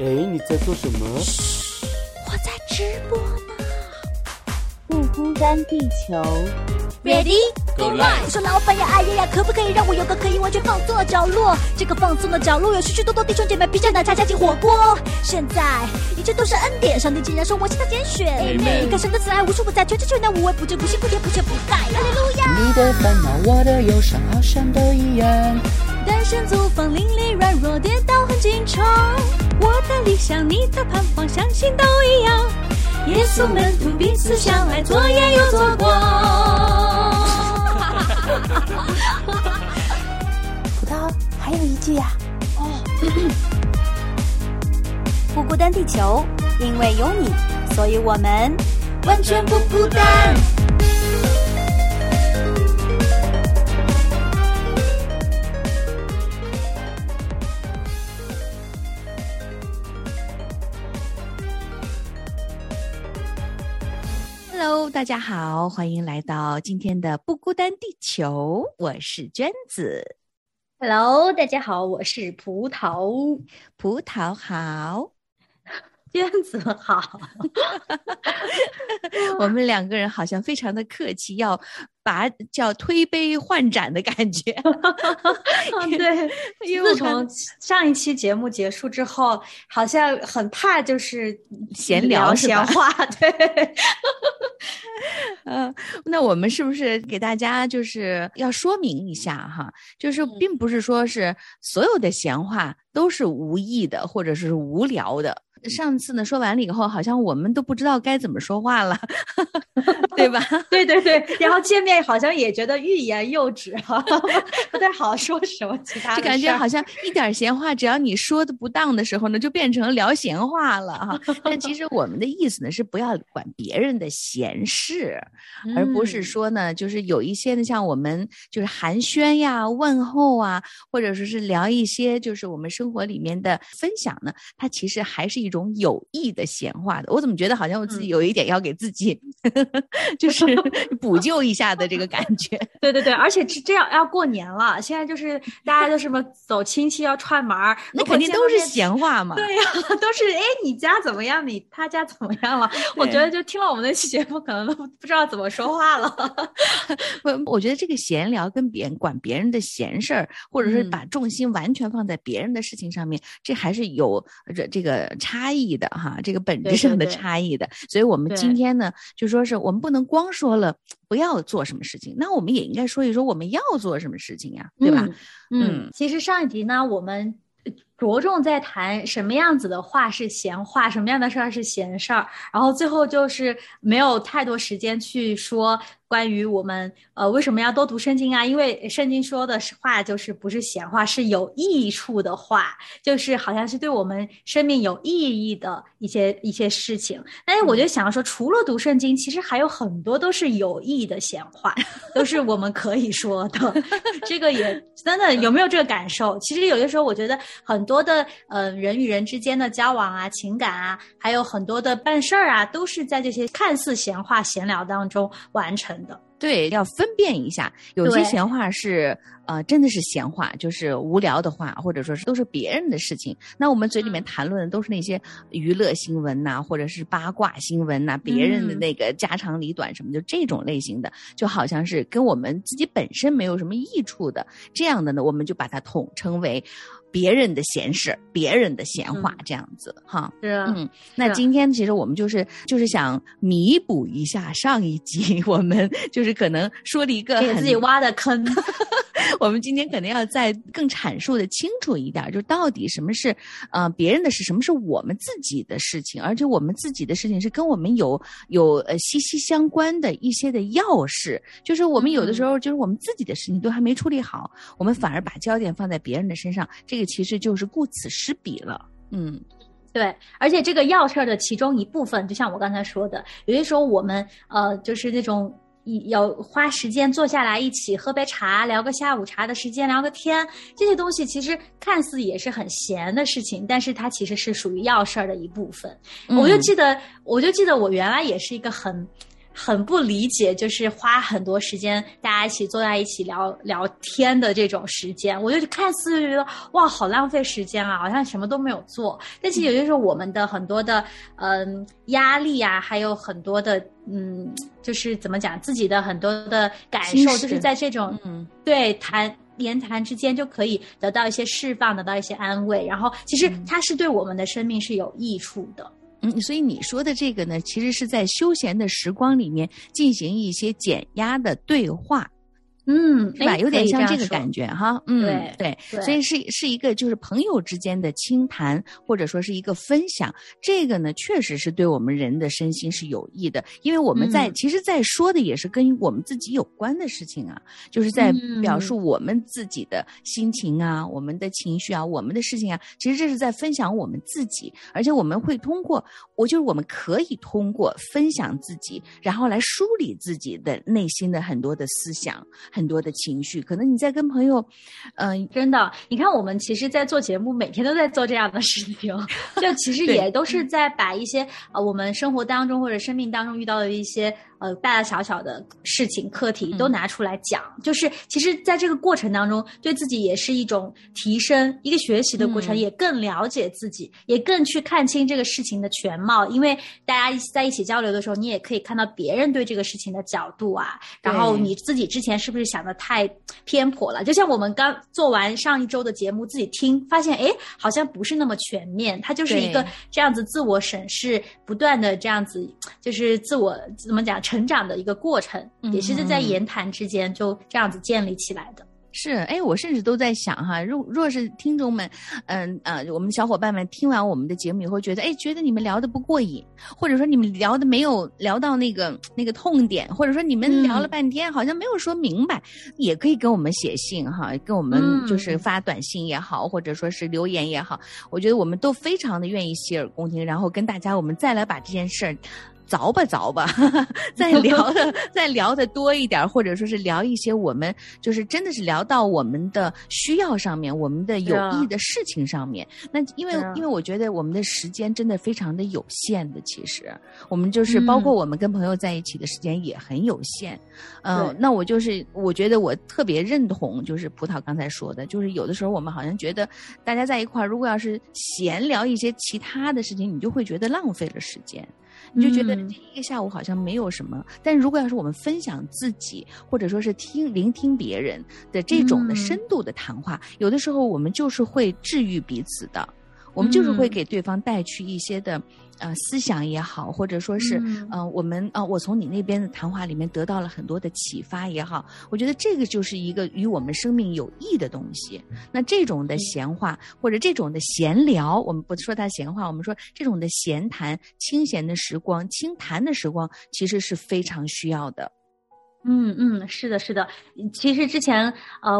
哎，你在做什么？嘘，我在直播呢。不孤单地球 Ready Go Live 说老板呀，哎呀呀，可不可以让我有个可以完全放松的角落？这个放松的角落有许许多多弟兄姐妹，披着奶茶加进火锅。现在一切都是恩典，上帝竟然说我是他拣选。你看神的慈爱无处不在，全知全能无微不至，不信不缺不缺不改。哈利路亚！你的烦恼，我的忧伤，好像都一样。单身租房，邻里软弱，跌倒很紧张。我的理想，你的盼望，相信都一样。耶稣门徒彼此相爱，做盐又做光。葡萄还有一句呀、啊、不孤单地球，因为有你，所以我们完全不孤单。Hello， 大家好，欢迎来到今天的不孤单地球，我是娟子。Hello， 大家好，我是葡萄。葡萄好，娟子好。我们两个人好像非常的客气，要把叫推杯换盏的感觉。对，自从上一期节目结束之后，好像很怕就是闲聊闲话，对。那我们是不是给大家就是要说明一下哈，就是并不是说是所有的闲话都是无意的或者是无聊的。上次呢说完了以后，好像我们都不知道该怎么说话了，对吧？对对对，然后见面好像也觉得欲言又止哈，不太好说什么其他的事，就感觉好像一点闲话，只要你说的不当的时候呢，就变成聊闲话了哈。但其实我们的意思呢是不要管别人的闲事，而不是说呢就是有一些呢像我们就是寒暄呀、问候啊，或者说是聊一些就是我们生活里面的分享呢，它其实还是一种有益的闲话的。我怎么觉得好像我自己有一点要给自己、就是补救一下的这个感觉。对对对，而且这样要过年了，现在就是大家就什么走亲戚要串门那肯定都是闲话嘛。对呀、啊，都是哎你家怎么样，你他家怎么样了，我觉得就听了我们的节目可能都不知道怎么说话了。我觉得这个闲聊跟别人管别人的闲事儿，或者是把重心完全放在别人的事情上面、这还是有这个差异的哈，这个本质上的差异的。对对对，所以我们今天呢就说是我们不能光说了不要做什么事情，那我们也应该说一说我们要做什么事情呀、对吧？ 其实上一集呢我们着重在谈什么样子的话是闲话，什么样的事儿是闲事儿，然后最后就是没有太多时间去说关于我们为什么要多读圣经啊，因为圣经说的话就是不是闲话，是有益处的话，就是好像是对我们生命有意义的一些事情。但是我就想说除了读圣经，其实还有很多都是有益的闲话，都是我们可以说的。这个也真的有没有这个感受，其实有些时候我觉得很多的人与人之间的交往啊、情感啊，还有很多的办事儿啊，都是在这些看似闲话闲聊当中完成的。对，要分辨一下，有些闲话是真的是闲话，就是无聊的话，或者说是都是别人的事情。那我们嘴里面谈论的都是那些娱乐新闻呐、或者是八卦新闻呐、别人的那个家长里短什么，就这种类型的，就好像是跟我们自己本身没有什么益处的，这样的呢，我们就把它统称为别人的闲事、别人的闲话这样子哈。是啊，那今天其实我们就是想弥补一下上一集我们就是可能说了一个给自己挖的坑。我们今天可能要再更阐述的清楚一点，就到底什么是别人的事，什么是我们自己的事情，而且我们自己的事情是跟我们有息息相关的一些的要事，就是我们有的时候就是我们自己的事情都还没处理好，我们反而把焦点放在别人的身上，这个其实就是顾此失彼了。对，而且这个要事的其中一部分，就像我刚才说的，有些时候我们就是那种要花时间坐下来一起喝杯茶，聊个下午茶的时间，聊个天，这些东西其实看似也是很闲的事情，但是它其实是属于要事的一部分。我就记得我原来也是一个很很不理解，就是花很多时间大家一起坐在一起聊聊天的这种时间，我就看似觉得哇好浪费时间啊，好像什么都没有做。但其实有些时候我们的很多的压力啊，还有很多的就是怎么讲，自己的很多的感受，就是在这种对言谈之间就可以得到一些释放，得到一些安慰，然后其实它是对我们的生命是有益处的。所以你说的这个呢，其实是在休闲的时光里面进行一些减压的对话，是吧？有点像这个感觉哈。对，所以是一个就是朋友之间的倾谈，或者说是一个分享。这个呢，确实是对我们人的身心是有益的，因为我们其实在说的也是跟我们自己有关的事情啊，就是在表述我们自己的心情啊、我们的情绪啊、我们的事情啊。其实这是在分享我们自己，而且我们会通过，我们可以通过分享自己，然后来梳理自己的内心的很多的思想。很多的情绪，可能你在跟朋友，真的，你看我们其实在做节目，每天都在做这样的事情，就其实也都是在把一些我们生活当中或者生命当中遇到的一些大大小小的事情课题都拿出来讲，就是其实在这个过程当中，对自己也是一种提升，一个学习的过程，也更了解自己，也更去看清这个事情的全貌，因为大家在一起交流的时候，你也可以看到别人对这个事情的角度啊，然后你自己之前是不是想的太偏颇了，就像我们刚做完上一周的节目，自己听发现好像不是那么全面，它就是一个这样子自我审视，不断的这样子就是自我怎么讲成长的一个过程，也是在言谈之间就这样子建立起来的。是，我甚至都在想哈，若是听众们，我们小伙伴们听完我们的节目以后，觉得觉得你们聊得不过瘾，或者说你们聊的没有聊到那个痛点，或者说你们聊了半天好像没有说明白，也可以跟我们写信哈，跟我们就是发短信也好，或者说是留言也好，我觉得我们都非常的愿意洗耳恭听，然后跟大家我们再来把这件事儿。凿吧再聊的多一点，或者说是聊一些我们就是真的是聊到我们的需要上面，我们的有益的事情上面。那因为我觉得我们的时间真的非常的有限的，其实我们就是包括我们跟朋友在一起的时间也很有限。那我觉得我特别认同就是葡萄刚才说的，就是有的时候我们好像觉得大家在一块儿，如果要是闲聊一些其他的事情，你就会觉得浪费了时间。你就觉得这一个下午好像没有什么，但如果要是我们分享自己，或者说是聆听别人的这种的深度的谈话，有的时候我们就是会治愈彼此的，我们就是会给对方带去一些的思想也好，或者说是我从你那边的谈话里面得到了很多的启发也好，我觉得这个就是一个与我们生命有益的东西。那这种的闲话或者这种的闲聊，我们不说它闲话，我们说这种的闲谈、清闲的时光、清谈的时光，其实是非常需要的。是的。其实之前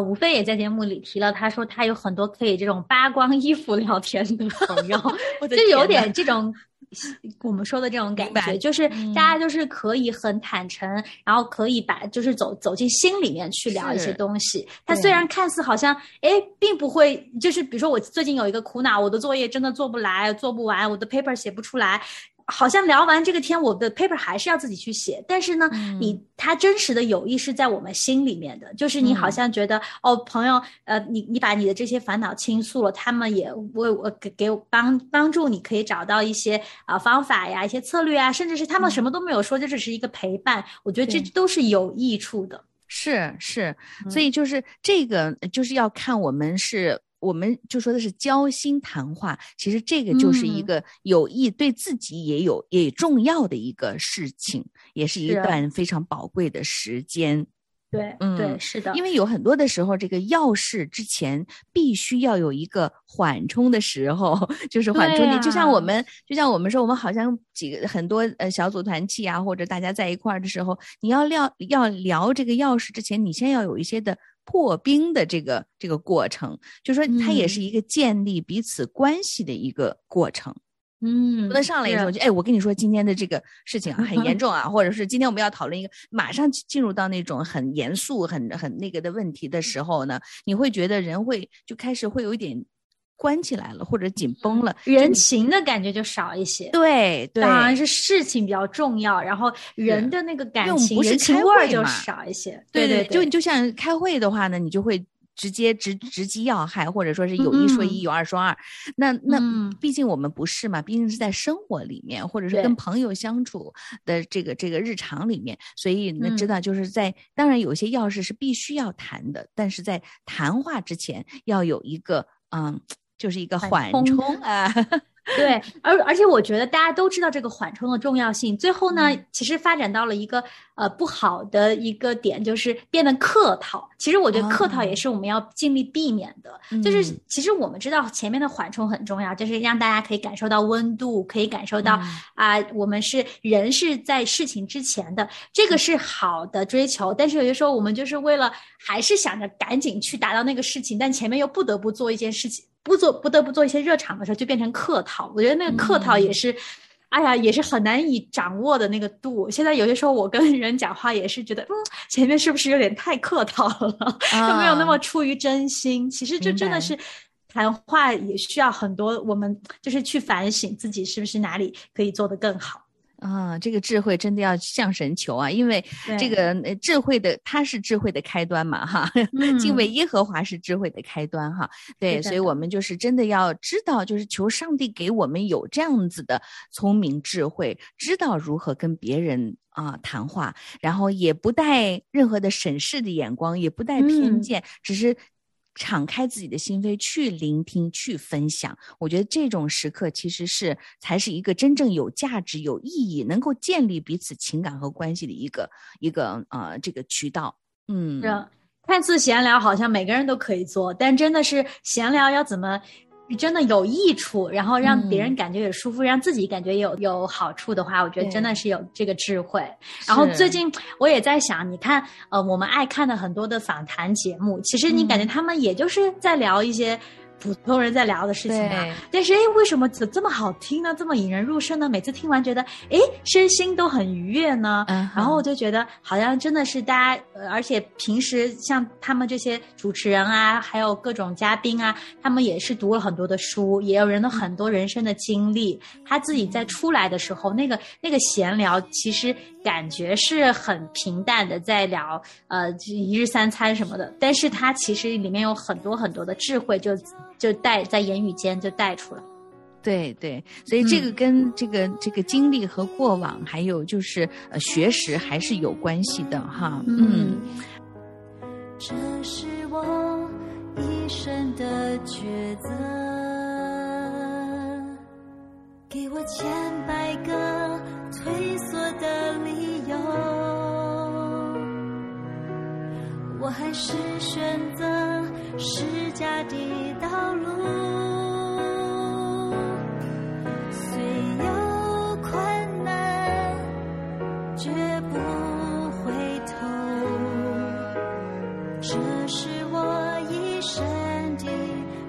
吴飞也在节目里提了，他说他有很多可以这种扒光衣服聊天的朋友，就有点这种我们说的这种感觉，就是大家就是可以很坦诚，然后可以把就是走进心里面去聊一些东西。他虽然看似好像并不会，就是比如说我最近有一个苦恼，我的作业真的做不完，我的 paper 写不出来。好像聊完这个天，我的 paper 还是要自己去写，但是呢，他真实的有意是在我们心里面的，就是你好像觉得朋友，你把你的这些烦恼倾诉了，他们也为我给我帮助，你可以找到一些方法呀，一些策略啊，甚至是他们什么都没有说，这只是一个陪伴，我觉得这都是有益处的。是，所以就是这个就是要看我们就说的是交心谈话，其实这个就是一个有益，对自己也重要的一个事情，也是一段非常宝贵的时间。对，是的。因为有很多的时候，这个要事之前必须要有一个缓冲的时候，就是缓冲点。就像我们说，我们好像很多小组团契啊，或者大家在一块儿的时候，你要聊这个要事之前，你先要有一些的。破冰的这个过程，就是说它也是一个建立彼此关系的一个过程。不能上来一说就我跟你说今天的这个事情很严重啊，或者是今天我们要讨论一个马上进入到那种很严肃很那个的问题的时候呢，你会觉得人会就开始会有一点关起来了或者紧绷了，人情的感觉就少一些。对对，当然是事情比较重要，然后人的那个感情人情味就少一些。对对 对， 对， 对， 就像开会的话呢，你就会直接直击要害，或者说是有一说一有二说二，那毕竟我们不是嘛，毕竟是在生活里面或者是跟朋友相处的这个日常里面，所以呢知道就是在当然有些要事是必须要谈的，但是在谈话之前要有一个就是一个缓冲啊。对，而且我觉得大家都知道这个缓冲的重要性，最后呢其实发展到了一个不好的一个点，就是变得客套。其实我觉得客套也是我们要尽力避免的，就是其实我们知道前面的缓冲很重要，就是让大家可以感受到温度，可以感受到我们是人是在事情之前的，这个是好的追求。但是有些时候我们就是为了还是想着赶紧去达到那个事情，但前面又不得不做一件事情，不得不做一些热场的时候，就变成客套。我觉得那个客套也是也是很难以掌握的那个度。现在有些时候我跟人讲话也是觉得前面是不是有点太客套了，就没有那么出于真心。其实这真的是谈话也需要很多，我们就是去反省自己是不是哪里可以做得更好。这个智慧真的要向神求啊，因为这个智慧的，它是智慧的开端嘛，哈，敬畏耶和华是智慧的开端哈。对，所以我们就是真的要知道，就是求上帝给我们有这样子的聪明智慧，知道如何跟别人谈话，然后也不带任何的审视的眼光，也不带偏见，只是敞开自己的心扉去聆听去分享。我觉得这种时刻其实才是一个真正有价值有意义能够建立彼此情感和关系的一个这个渠道。看似闲聊好像每个人都可以做，但真的是闲聊要怎么真的有益处，然后让别人感觉也舒服，让自己感觉有好处的话，我觉得真的是有这个智慧。然后最近我也在想，你看我们爱看的很多的访谈节目，其实你感觉他们也就是在聊一些普通人在聊的事情啊，但是为什么这么好听呢，这么引人入胜呢，每次听完觉得身心都很愉悦呢，然后我就觉得好像真的是大家而且平时像他们这些主持人啊还有各种嘉宾啊，他们也是读了很多的书，也有人的很多人生的经历，他自己在出来的时候那个闲聊其实感觉是很平淡的，在聊一日三餐什么的，但是它其实里面有很多很多的智慧就带在言语间就带出来。对对，所以这个跟这个经历和过往还有就是学识还是有关系的哈。这是我一生的抉择，给我千百个退缩的理由，我还是选择释迦的道路，虽有困难绝不回头，这是我一生的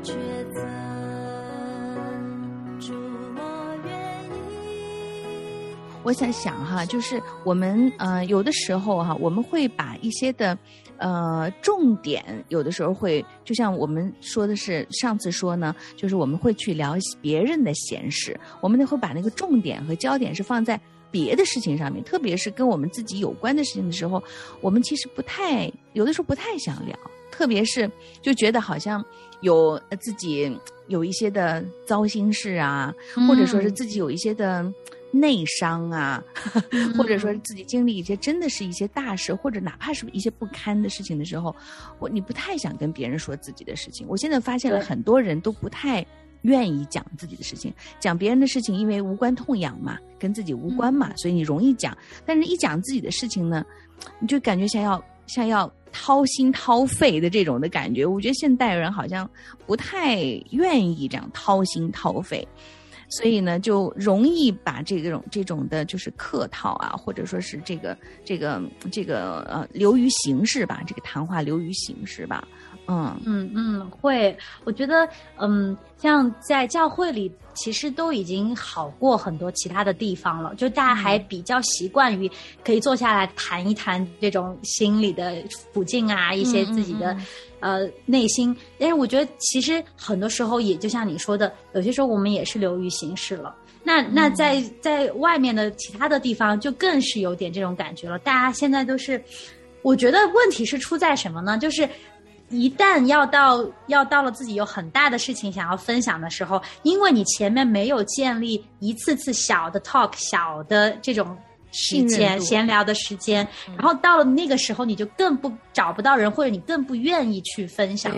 抉择。我在想哈，就是我们有的时候哈，我们会把一些的重点，有的时候会就像我们说的是上次说呢，就是我们会去聊别人的闲事，我们会把那个重点和焦点是放在别的事情上面，特别是跟我们自己有关的事情的时候，我们其实有的时候不太想聊，特别是就觉得好像有自己有一些的糟心事啊，或者说是自己有一些的内伤啊，或者说自己经历一些真的是一些大事，或者哪怕是一些不堪的事情的时候，你不太想跟别人说自己的事情。我现在发现了很多人都不太愿意讲自己的事情，讲别人的事情因为无关痛痒嘛，跟自己无关嘛，所以你容易讲，但是一讲自己的事情呢，你就感觉想要掏心掏肺的这种的感觉。我觉得现代人好像不太愿意这样掏心掏肺，所以呢，就容易把这种的，就是客套啊，或者说是这个流于形式吧，这个谈话流于形式吧。会，我觉得像在教会里其实都已经好过很多其他的地方了，就大家还比较习惯于可以坐下来谈一谈这种心理的处境啊，一些自己的内心。但是我觉得其实很多时候也就像你说的，有些时候我们也是流于形式了。那在外面的其他的地方就更是有点这种感觉了。大家现在都是，我觉得问题是出在什么呢？就是一旦要到了自己有很大的事情想要分享的时候，因为你前面没有建立一次次小的 talk 小的这种时间闲聊的时间，然后到了那个时候你就更不找不到人，或者你更不愿意去分享。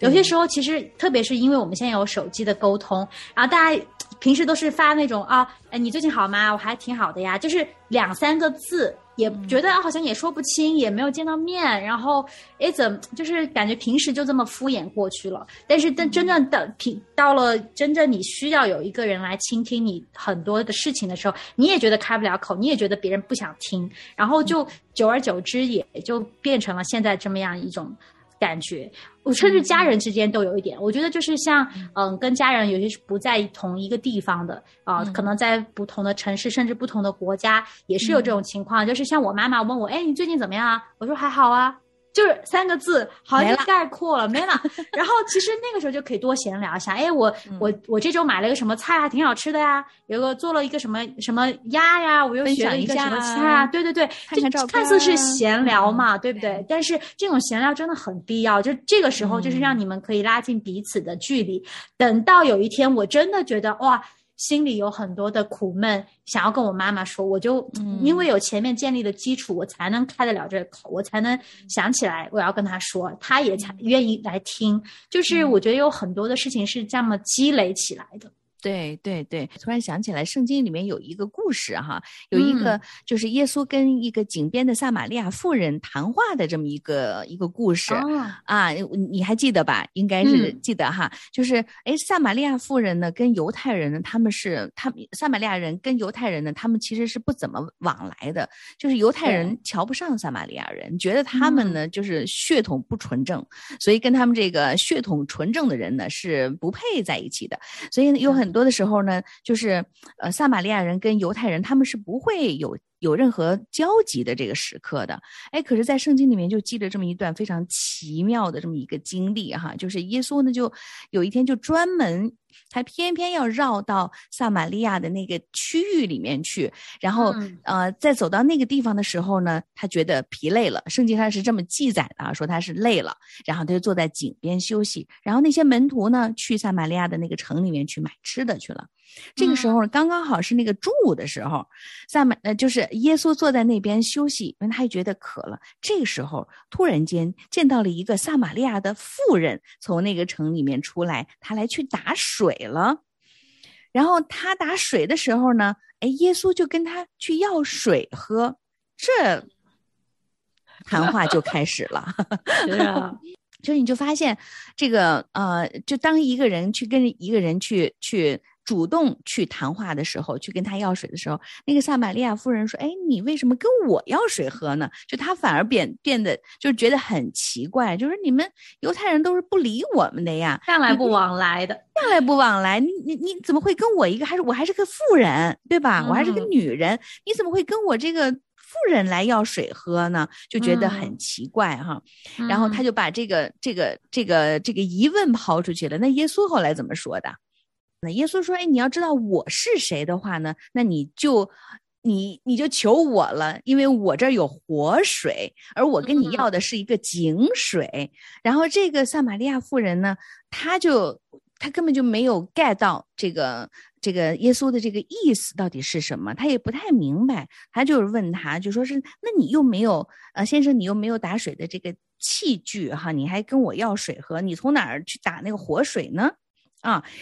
有些时候其实特别是因为我们现在有手机的沟通，然后大家平时都是发那种啊，你最近好吗？我还挺好的呀，就是两三个字，也觉得好像也说不清，也没有见到面，然后就是感觉平时就这么敷衍过去了。但真正到了真正你需要有一个人来倾听你很多的事情的时候，你也觉得开不了口，你也觉得别人不想听，然后就久而久之也就变成了现在这么样一种感觉。我甚至家人之间都有一点，我觉得就是像跟家人有些是不在同一个地方的啊，可能在不同的城市甚至不同的国家也是有这种情况。就是像我妈妈问我，你最近怎么样啊？我说还好啊，就是三个字，好像就概括了，没了。然后其实那个时候就可以多闲聊一下，我这周买了个什么菜啊，挺好吃的呀，做了一个什么什么鸭呀，我又学了一个什么菜啊，对对对，就看似是闲聊嘛，对不对？但是这种闲聊真的很必要，就这个时候就是让你们可以拉近彼此的距离。等到有一天我真的觉得哇，心里有很多的苦闷想要跟我妈妈说，我就因为有前面建立的基础，我才能开得了这个口，我才能想起来我要跟她说，她也才愿意来听。就是我觉得有很多的事情是这么积累起来的。对对对，突然想起来圣经里面有一个故事哈，有一个就是耶稣跟一个井边的撒玛利亚妇人谈话的这么一个故事、你还记得吧？应该是记得哈。就是撒玛利亚妇人呢跟犹太人呢，撒玛利亚人跟犹太人呢，他们其实是不怎么往来的，就是犹太人瞧不上撒玛利亚人，觉得他们呢就是血统不纯正，所以跟他们这个血统纯正的人呢是不配在一起的。所以有很多的时候呢，就是撒玛利亚人跟犹太人他们是不会有任何交集的这个时刻的。可是在圣经里面就记着这么一段非常奇妙的这么一个经历哈，就是耶稣呢就有一天就专门他偏偏要绕到撒玛利亚的那个区域里面去，然后在走到那个地方的时候呢，他觉得疲累了，圣经上是这么记载的啊，说他是累了，然后他就坐在井边休息。然后那些门徒呢去撒玛利亚的那个城里面去买吃的去了。这个时候刚刚好是那个中午的时候，就是耶稣坐在那边休息，因为他也觉得渴了。这个时候突然间见到了一个撒玛利亚的妇人从那个城里面出来，他来去打水了。然后他打水的时候呢，耶稣就跟他去要水喝，这谈话就开始了。是啊，就是你就发现这个就当一个人去跟一个人去主动去谈话的时候，去跟他要水的时候，那个撒玛利亚夫人说，你为什么跟我要水喝呢？就他反而变得就是觉得很奇怪，就是你们犹太人都是不理我们的呀，向来不往来，你怎么会跟我一个我还是个妇人，对吧？我还是个女人，你怎么会跟我这个妇人来要水喝呢？就觉得很奇怪哈。然后他就把这个疑问抛出去了。那耶稣后来怎么说的？那耶稣说，你要知道我是谁的话呢，那你就求我了，因为我这儿有活水，而我跟你要的是一个井水。然后这个撒玛利亚妇人呢，他根本就没有 get 到这个耶稣的这个意思到底是什么，他也不太明白。他就是问他，就说是，那你又没有先生，你又没有打水的这个器具哈，你还跟我要水喝，你从哪儿去打那个活水呢？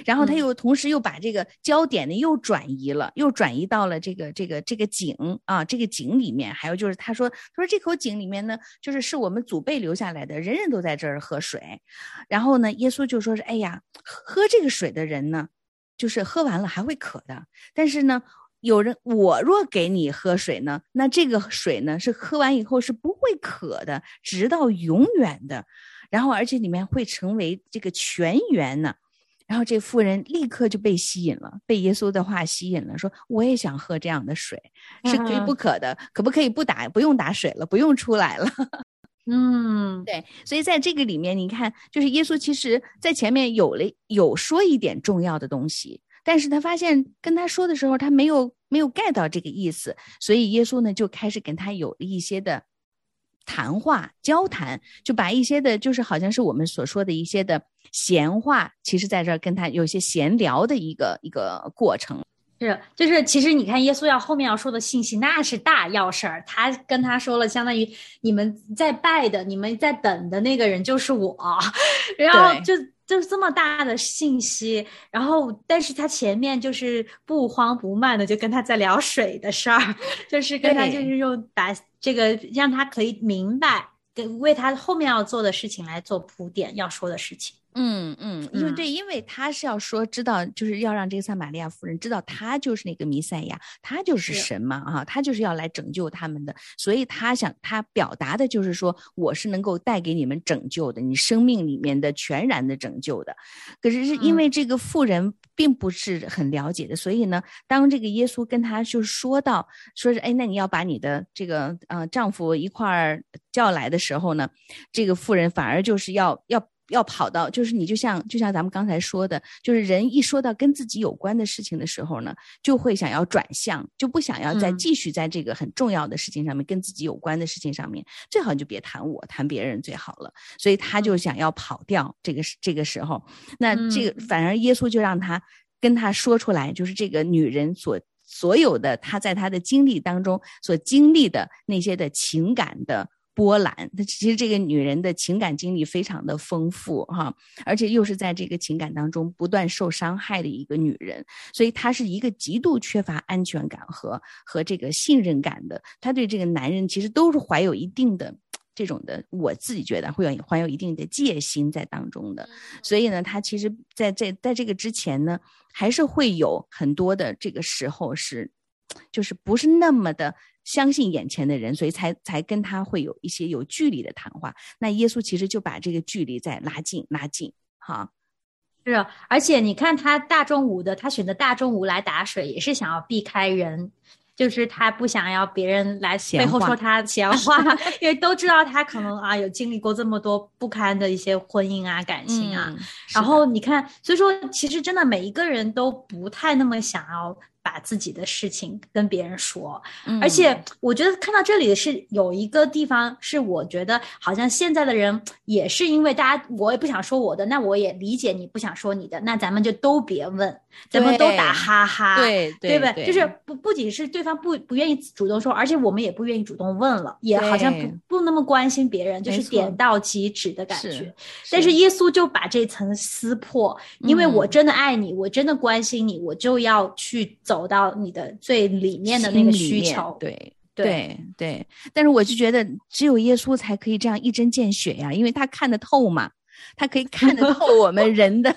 然后他又同时又把这个焦点呢又转移到了这个井啊，这个井里面。还有就是他说这口井里面呢，就是我们祖辈留下来的，人人都在这儿喝水。然后呢，耶稣就说是，喝这个水的人呢，就是喝完了还会渴的。但是呢，我若给你喝水呢，那这个水呢是喝完以后是不会渴的，直到永远的。然后而且里面会成为这个泉源呢。然后这妇人立刻就被吸引了，被耶稣的话吸引了，说我也想喝这样的水，是可遇不可的，可不可以不用打水了，不用出来了。嗯，对，所以在这个里面你看，就是耶稣其实在前面有说一点重要的东西，但是他发现跟他说的时候他没有 get 到这个意思，所以耶稣呢就开始跟他有了一些的谈话交谈，就把一些的就是好像是我们所说的一些的闲话，其实在这儿跟他有一些闲聊的一个过程。是，就是其实你看耶稣要后面要说的信息那是大要事儿，他跟他说了相当于你们在拜的你们在等的那个人就是我，然后就这么大的信息，然后但是他前面就是不慌不慢的就跟他在聊水的事儿，就是跟他就是用把这个让他可以明白为他后面要做的事情来做铺垫，要说的事情。嗯嗯，因为对，因为他是要说知道，就是要让这个撒玛利亚妇人知道他就是那个弥赛亚，他就是神嘛啊，他就是要来拯救他们的，所以他表达的就是说我是能够带给你们拯救的，你生命里面的全然的拯救的。可是因为这个妇人并不是很了解的，所以呢，当这个耶稣跟他就说到说是哎，那你要把你的这个丈夫一块儿叫来的时候呢，这个妇人反而就是要跑到，就是你就像咱们刚才说的，就是人一说到跟自己有关的事情的时候呢，就会想要转向，就不想要再继续在这个很重要的事情上面、跟自己有关的事情上面，最好就别谈我，谈别人最好了。所以他就想要跑掉这个时候，那这个反而耶稣就让他跟他说出来，就是这个女人所有的她在她的经历当中所经历的那些的情感的波澜，其实这个女人的情感经历非常的丰富哈，而且又是在这个情感当中不断受伤害的一个女人，所以她是一个极度缺乏安全感和这个信任感的，她对这个男人其实都是怀有一定的这种的，我自己觉得会有怀有一定的戒心在当中的，所以呢，他其实在这个之前呢，还是会有很多的这个时候是，就是不是那么的相信眼前的人，所以才跟他会有一些有距离的谈话。那耶稣其实就把这个距离再拉近，哈。是，而且你看他大中午的，他选择大中午来打水，也是想要避开人。就是他不想要别人来背后说他闲话，因为都知道他可能啊有经历过这么多不堪的一些婚姻啊感情啊，然后你看，所以说其实真的每一个人都不太那么想要把自己的事情跟别人说，而且我觉得看到这里是有一个地方是我觉得好像现在的人也是因为大家我也不想说我的，那我也理解你不想说你的，那咱们就都别问，咱们都打哈哈，对吧？就是不仅是对方不愿意主动说，而且我们也不愿意主动问了，也好像不那么关心别人，就是点到即止的感觉。但是耶稣就把这层撕破，因为我真的爱你，我真的关心你，我就要去走到你的最里面的那个需求。对，但是我就觉得只有耶稣才可以这样一针见血呀，因为他看得透嘛。他可以看得透我们人的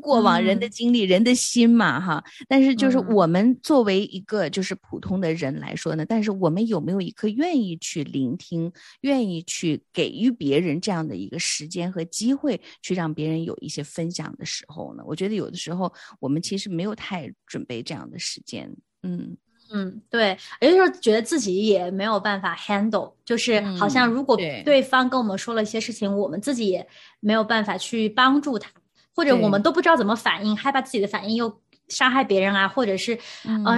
过往、人的经历、人的心嘛，哈。但是就是我们作为一个就是普通的人来说呢，但是我们有没有一颗愿意去聆听、愿意去给予别人这样的一个时间和机会，去让别人有一些分享的时候呢？我觉得有的时候我们其实没有太准备这样的时间，对，有时候觉得自己也没有办法 handle， 就是好像如果对方跟我们说了一些事情，我们自己也没有办法去帮助他，或者我们都不知道怎么反应，害怕自己的反应又伤害别人啊，或者是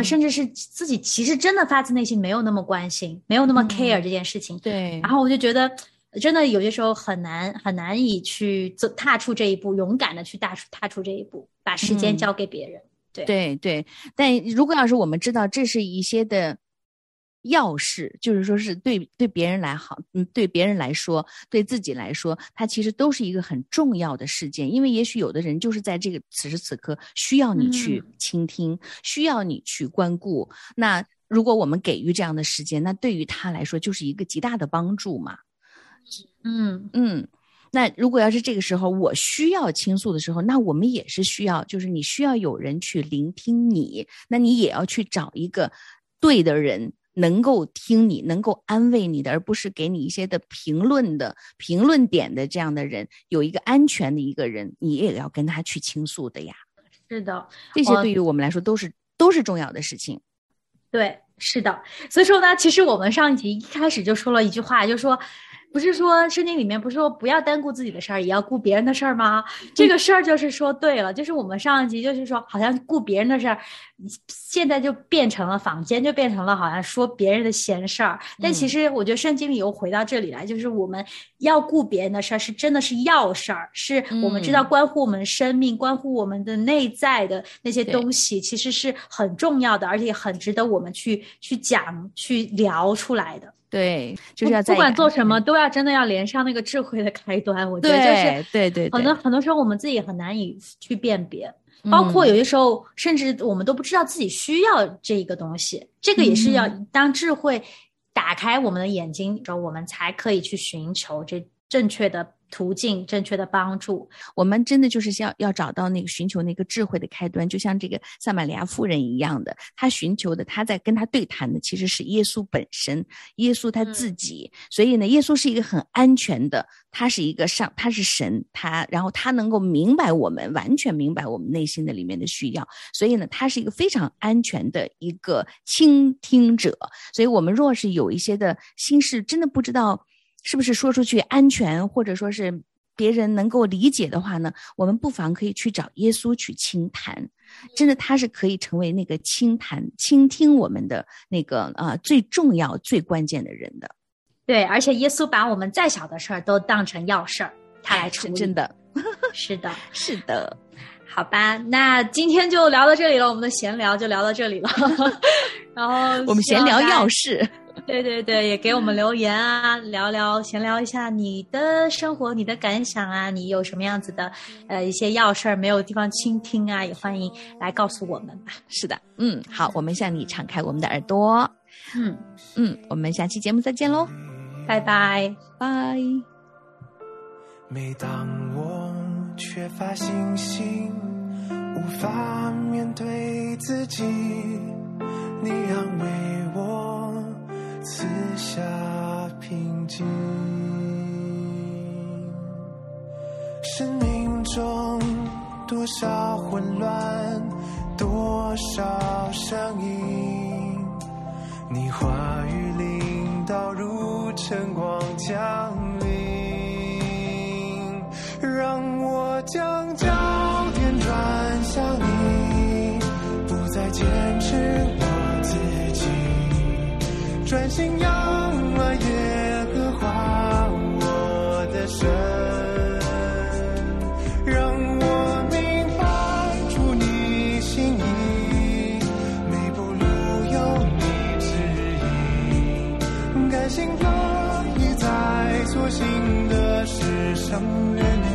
甚至是自己其实真的发自内心没有那么关心，没有那么 care 这件事情。对，然后我就觉得真的有些时候很难以去踏出这一步，勇敢的去踏出这一步，把时间交给别人。对，但如果要是我们知道这是一些的要事，就是说是对别人来好，对别人来说，对自己来说，它其实都是一个很重要的事件，因为也许有的人就是在这个此时此刻需要你去倾听，需要你去关顾，那如果我们给予这样的时间，那对于他来说就是一个极大的帮助嘛。那如果要是这个时候我需要倾诉的时候，那我们也是需要，就是你需要有人去聆听你，那你也要去找一个对的人能够听你，能够安慰你的，而不是给你一些的评论点的这样的人，有一个安全的一个人，你也要跟他去倾诉的呀。是的，这些对于我们来说都是重要的事情。对，是的。所以说呢，其实我们上一集一开始就说了一句话，就说不是说圣经里面不是说不要单顾自己的事儿，也要顾别人的事儿吗？这个事儿就是说对了，就是我们上一集就是说好像顾别人的事儿，现在就变成了坊间就变成了好像说别人的闲事儿，但其实我觉得圣经里又回到这里来，就是我们要顾别人的事儿是真的是要事儿，是我们知道关乎我们生命、关乎我们的内在的那些东西，其实是很重要的，而且很值得我们去讲、去聊出来的。对，就是要在不管做什么都要真的要连上那个智慧的开端，我觉得就是对，很多时候我们自己很难以去辨别，包括有些时候甚至我们都不知道自己需要这个东西，这个也是要当智慧打开我们的眼睛之后，我们才可以去寻求这正确的途径、正确的帮助。我们真的就是要找到那个寻求那个智慧的开端，就像这个撒玛利亚妇人一样的，他寻求的，他在跟他对谈的其实是耶稣本身，耶稣他自己。所以呢，耶稣是一个很安全的，他是神，然后他能够明白我们，完全明白我们内心的里面的需要。所以呢，他是一个非常安全的一个倾听者。所以我们若是有一些的心事，真的不知道是不是说出去安全，或者说是别人能够理解的话呢，我们不妨可以去找耶稣去倾谈。真的，他是可以成为那个倾听我们的那个最重要最关键的人的。对，而且耶稣把我们再小的事儿都当成要事儿，他来处理。真的是的是的，好吧，那今天就聊到这里了，我们的闲聊就聊到这里了然后我们闲聊要事对，也给我们留言啊，闲聊一下你的生活、你的感想啊，你有什么样子的一些要事儿没有地方倾听啊，也欢迎来告诉我们吧。是的，好，我们向你敞开我们的耳朵，我们下期节目再见喽，拜拜拜。每当我缺乏信心，无法面对自己，你安慰我。赐下平静，生命中多少混乱，多少声音，你话语领导如晨光降临，让我将焦点转向你，不再坚持我自己，专心仰望耶和华我的神，让我明白出你心意，每步路有你指引，甘心乐意在所行的事上认命。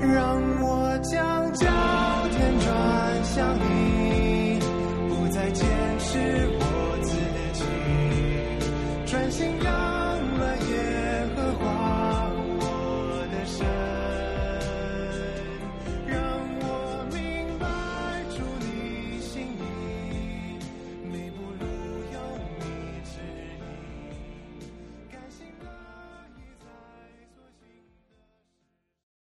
让我将焦点转向你。